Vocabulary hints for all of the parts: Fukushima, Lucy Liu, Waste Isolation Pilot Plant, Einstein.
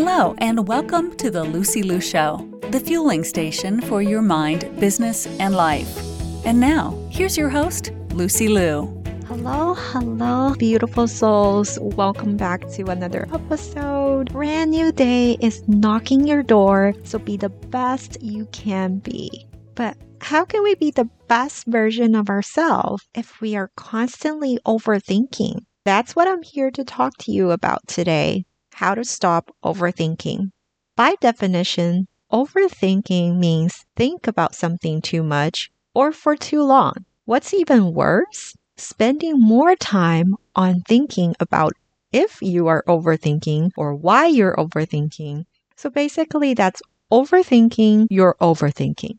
Hello, and welcome to the Lucy Liu Show, the fueling station for your mind, business, and life. And now, here's your host, Lucy Liu. Hello, beautiful souls. Welcome back to another episode. Brand new day is knocking your door, so be the best you can be. But how can we be the best version of ourselves if we are constantly overthinking? That's what I'm here to talk to you about today. How to stop overthinking. By definition, overthinking means think about something too much or for too long. What's even worse? Spending more time on thinking about if you are overthinking or why you're overthinking. So basically, that's overthinking your overthinking.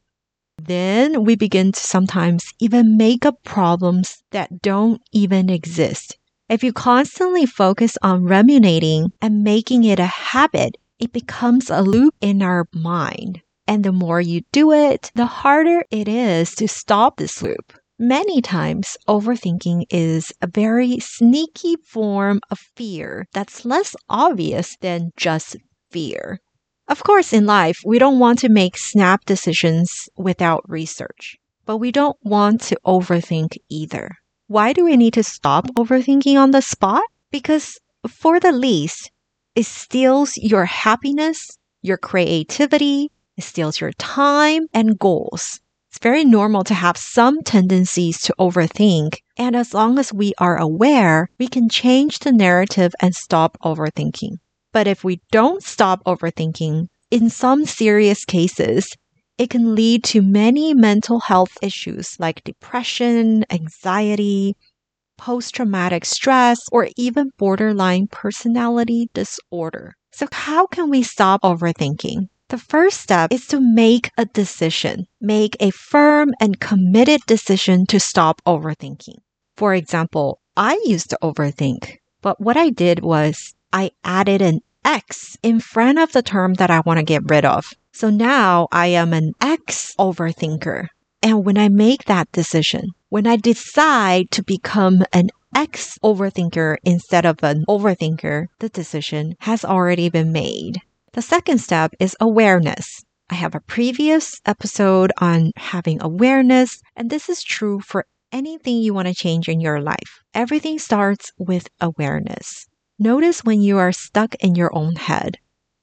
Then we begin to sometimes even make up problems that don't even exist. If you constantly focus on ruminating and making it a habit, it becomes a loop in our mind. And the more you do it, the harder it is to stop this loop. Many times, overthinking is a very sneaky form of fear that's less obvious than just fear. Of course, in life, we don't want to make snap decisions without research, but we don't want to overthink either. Why do we need to stop overthinking on the spot? Because for the least, it steals your happiness, your creativity, it steals your time and goals. It's very normal to have some tendencies to overthink, and as long as we are aware, we can change the narrative and stop overthinking. But if we don't stop overthinking, in some serious cases, it can lead to many mental health issues like depression, anxiety, post-traumatic stress, or even borderline personality disorder. So how can we stop overthinking? The first step is to make a decision. Make a firm and committed decision to stop overthinking. For example, I used to overthink, but what I did was I added an X in front of the term that I want to get rid of. So now I am an X overthinker. And when I make that decision, when I decide to become an X overthinker instead of an overthinker, the decision has already been made. The second step is awareness. I have a previous episode on having awareness, and this is true for anything you want to change in your life. Everything starts with awareness. Notice when you are stuck in your own head.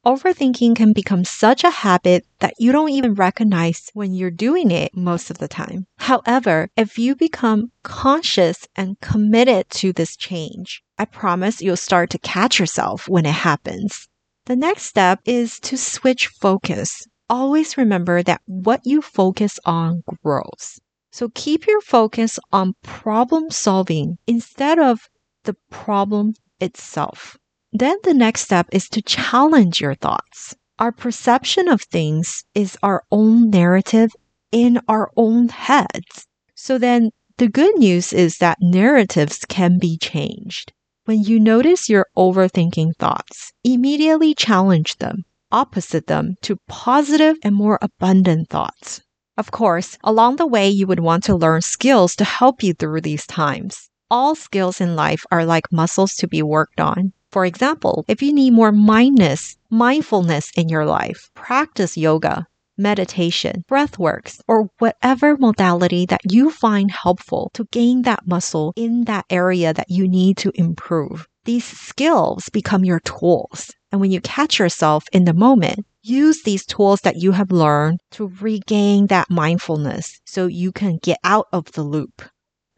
Overthinking can become such a habit that you don't even recognize when you're doing it most of the time. However, if you become conscious and committed to this change, I promise you'll start to catch yourself when it happens. The next step is to switch focus. Always remember that what you focus on grows. So keep your focus on problem solving instead of the problem itself. Then the next step is to challenge your thoughts. Our perception of things is our own narrative in our own heads. So then the good news is that narratives can be changed. When you notice your overthinking thoughts, immediately challenge them, opposite them to positive and more abundant thoughts. Of course, along the way, you would want to learn skills to help you through these times. All skills in life are like muscles to be worked on. For example, if you need more mindfulness in your life, practice yoga, meditation, breathworks, or whatever modality that you find helpful to gain that muscle in that area that you need to improve. These skills become your tools. And when you catch yourself in the moment, use these tools that you have learned to regain that mindfulness so you can get out of the loop.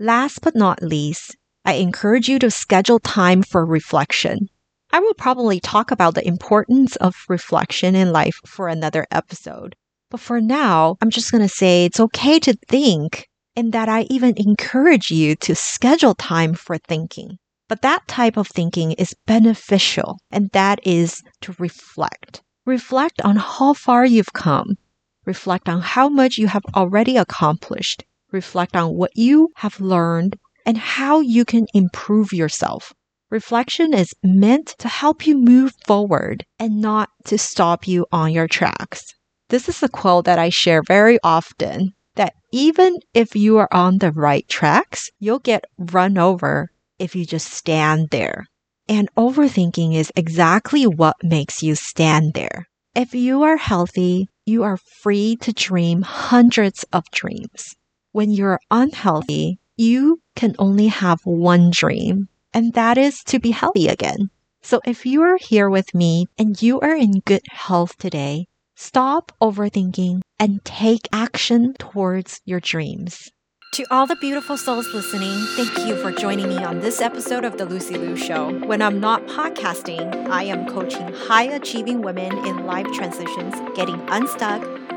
Last but not least, I encourage you to schedule time for reflection. I will probably talk about the importance of reflection in life for another episode. But for now, I'm just going to say it's okay to think, and that I even encourage you to schedule time for thinking. But that type of thinking is beneficial, and that is to reflect. Reflect on how far you've come. Reflect on how much you have already accomplished. Reflect on what you have learned and how you can improve yourself. Reflection is meant to help you move forward and not to stop you on your tracks. This is a quote that I share very often, that even if you are on the right tracks, you'll get run over if you just stand there. and overthinking is exactly what makes you stand there. If you are healthy, you are free to dream hundreds of dreams. When you're unhealthy, you can only have one dream, and that is to be healthy again. So if you are here with me and you are in good health today, stop overthinking and take action towards your dreams. To all the beautiful souls listening, thank you for joining me on this episode of The Lucy Liu Show. When I'm not podcasting, I am coaching high-achieving women in life transitions, getting unstuck,